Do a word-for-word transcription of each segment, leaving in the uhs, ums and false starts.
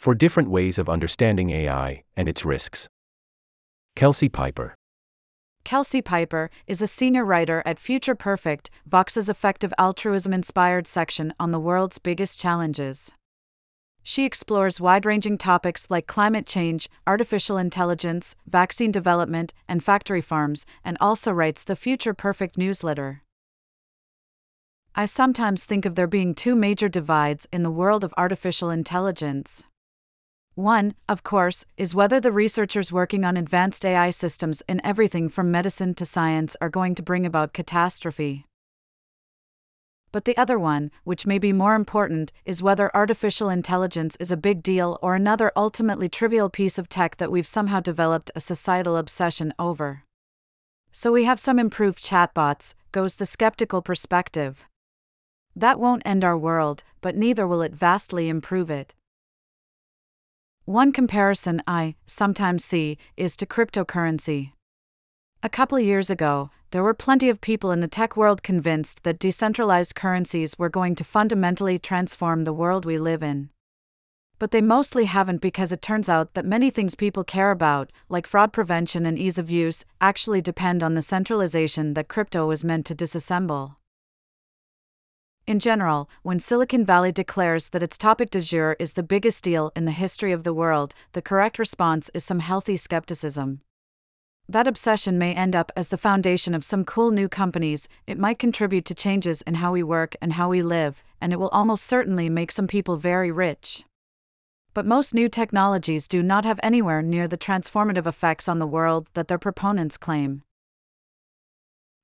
for different ways of understanding A I and its risks. Kelsey Piper. Kelsey Piper is a senior writer at Future Perfect, Vox's effective altruism-inspired section on the world's biggest challenges. She explores wide-ranging topics like climate change, artificial intelligence, vaccine development, and factory farms, and also writes the Future Perfect newsletter. I sometimes think of there being two major divides in the world of artificial intelligence. One, of course, is whether the researchers working on advanced A I systems in everything from medicine to science are going to bring about catastrophe. But the other one, which may be more important, is whether artificial intelligence is a big deal or another ultimately trivial piece of tech that we've somehow developed a societal obsession over. So we have some improved chatbots, goes the skeptical perspective. That won't end our world, but neither will it vastly improve it. One comparison I sometimes see is to cryptocurrency. A couple years ago, there were plenty of people in the tech world convinced that decentralized currencies were going to fundamentally transform the world we live in. But they mostly haven't, because it turns out that many things people care about, like fraud prevention and ease of use, actually depend on the centralization that crypto was meant to disassemble. In general, when Silicon Valley declares that its topic du jour is the biggest deal in the history of the world, the correct response is some healthy skepticism. That obsession may end up as the foundation of some cool new companies, it might contribute to changes in how we work and how we live, and it will almost certainly make some people very rich. But most new technologies do not have anywhere near the transformative effects on the world that their proponents claim.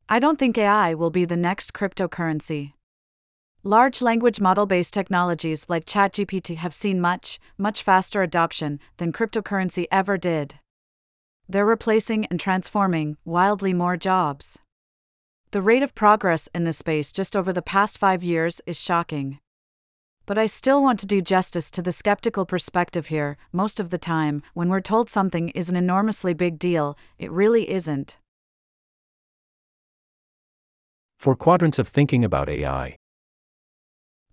I don't think A I will be the next cryptocurrency. Large language model-based technologies like ChatGPT have seen much, much faster adoption than cryptocurrency ever did. They're replacing and transforming wildly more jobs. The rate of progress in this space just over the past five years is shocking. But I still want to do justice to the skeptical perspective here. Most of the time, when we're told something is an enormously big deal, it really isn't. Four quadrants of thinking about A I.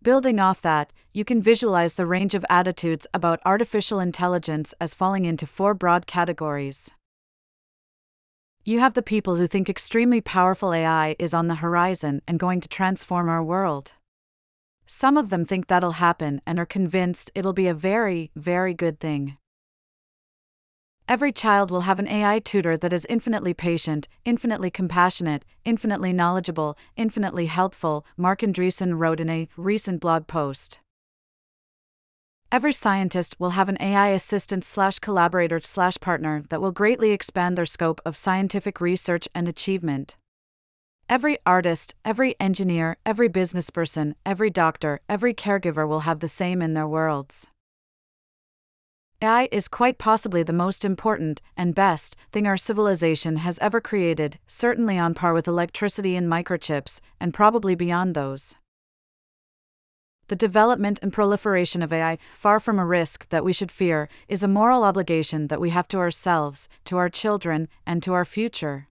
Building off that, you can visualize the range of attitudes about artificial intelligence as falling into four broad categories. You have the people who think extremely powerful A I is on the horizon and going to transform our world. Some of them think that'll happen and are convinced it'll be a very, very good thing. Every child will have an A I tutor that is infinitely patient, infinitely compassionate, infinitely knowledgeable, infinitely helpful, Mark Andreessen wrote in a recent blog post. Every scientist will have an A I assistant slash collaborator slash partner that will greatly expand their scope of scientific research and achievement. Every artist, every engineer, every businessperson, every doctor, every caregiver will have the same in their worlds. A I is quite possibly the most important and best thing our civilization has ever created, certainly on par with electricity and microchips, and probably beyond those. The development and proliferation of A I, far from a risk that we should fear, is a moral obligation that we have to ourselves, to our children, and to our future.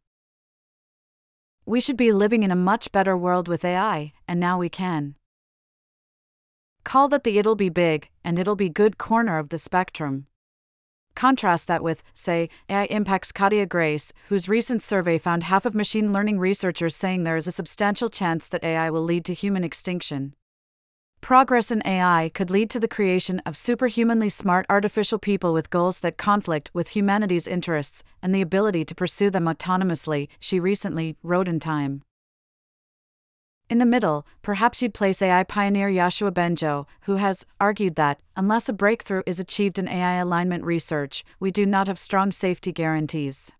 We should be living in a much better world with A I, and now we can. Call that the it'll be big, and it'll be good corner of the spectrum. Contrast that with, say, A I impacts. Katia Grace, whose recent survey found half of machine learning researchers saying there is a substantial chance that A I will lead to human extinction. Progress in A I could lead to the creation of superhumanly smart artificial people with goals that conflict with humanity's interests and the ability to pursue them autonomously, she recently wrote in Time. In the middle, perhaps you'd place A I pioneer Yoshua Bengio, who has argued that, unless a breakthrough is achieved in A I alignment research, we do not have strong safety guarantees.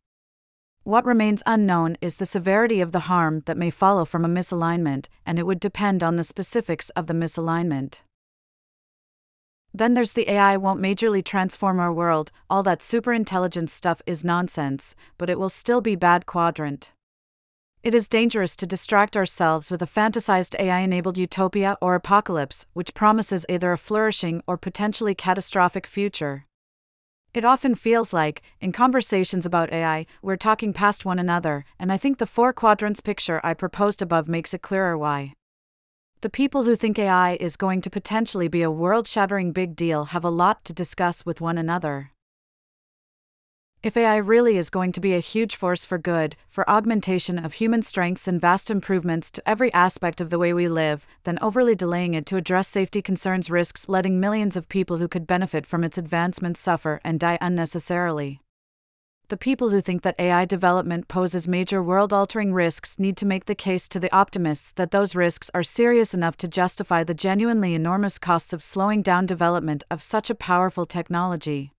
What remains unknown is the severity of the harm that may follow from a misalignment, and it would depend on the specifics of the misalignment. Then there's the A I won't majorly transform our world, all that superintelligence stuff is nonsense, but it will still be bad quadrant. It is dangerous to distract ourselves with a fantasized A I-enabled utopia or apocalypse, which promises either a flourishing or potentially catastrophic future. It often feels like, in conversations about A I, we're talking past one another, and I think the four quadrants picture I proposed above makes it clearer why. The people who think A I is going to potentially be a world-shattering big deal have a lot to discuss with one another. If A I really is going to be a huge force for good, for augmentation of human strengths and vast improvements to every aspect of the way we live, then overly delaying it to address safety concerns risks letting millions of people who could benefit from its advancements suffer and die unnecessarily. The people who think that A I development poses major world-altering risks need to make the case to the optimists that those risks are serious enough to justify the genuinely enormous costs of slowing down development of such a powerful technology.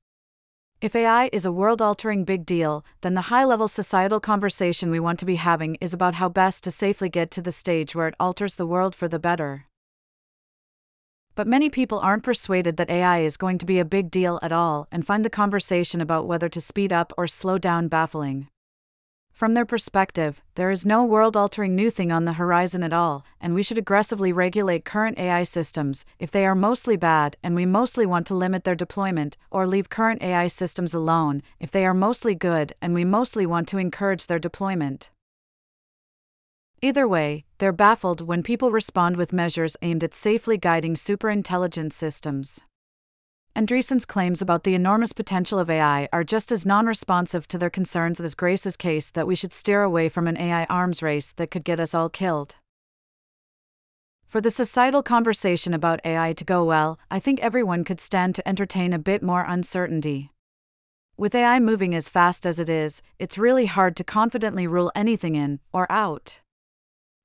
If A I is a world-altering big deal, then the high-level societal conversation we want to be having is about how best to safely get to the stage where it alters the world for the better. But many people aren't persuaded that A I is going to be a big deal at all and find the conversation about whether to speed up or slow down baffling. From their perspective, there is no world-altering new thing on the horizon at all, and we should aggressively regulate current A I systems if they are mostly bad and we mostly want to limit their deployment, or leave current A I systems alone if they are mostly good and we mostly want to encourage their deployment. Either way, they're baffled when people respond with measures aimed at safely guiding superintelligent systems. Andreessen's claims about the enormous potential of A I are just as non-responsive to their concerns as Grace's case that we should steer away from an A I arms race that could get us all killed. For the societal conversation about A I to go well, I think everyone could stand to entertain a bit more uncertainty. With A I moving as fast as it is, it's really hard to confidently rule anything in or out.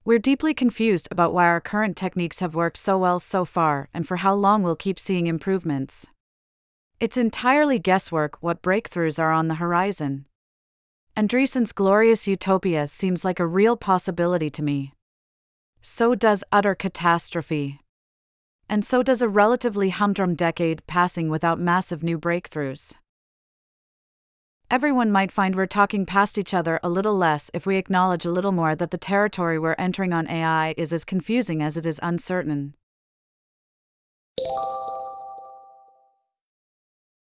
We're deeply confused about why our current techniques have worked so well so far and for how long we'll keep seeing improvements. It's entirely guesswork what breakthroughs are on the horizon. Andreessen's glorious utopia seems like a real possibility to me. So does utter catastrophe. And so does a relatively humdrum decade passing without massive new breakthroughs. Everyone might find we're talking past each other a little less if we acknowledge a little more that the territory we're entering on A I is as confusing as it is uncertain.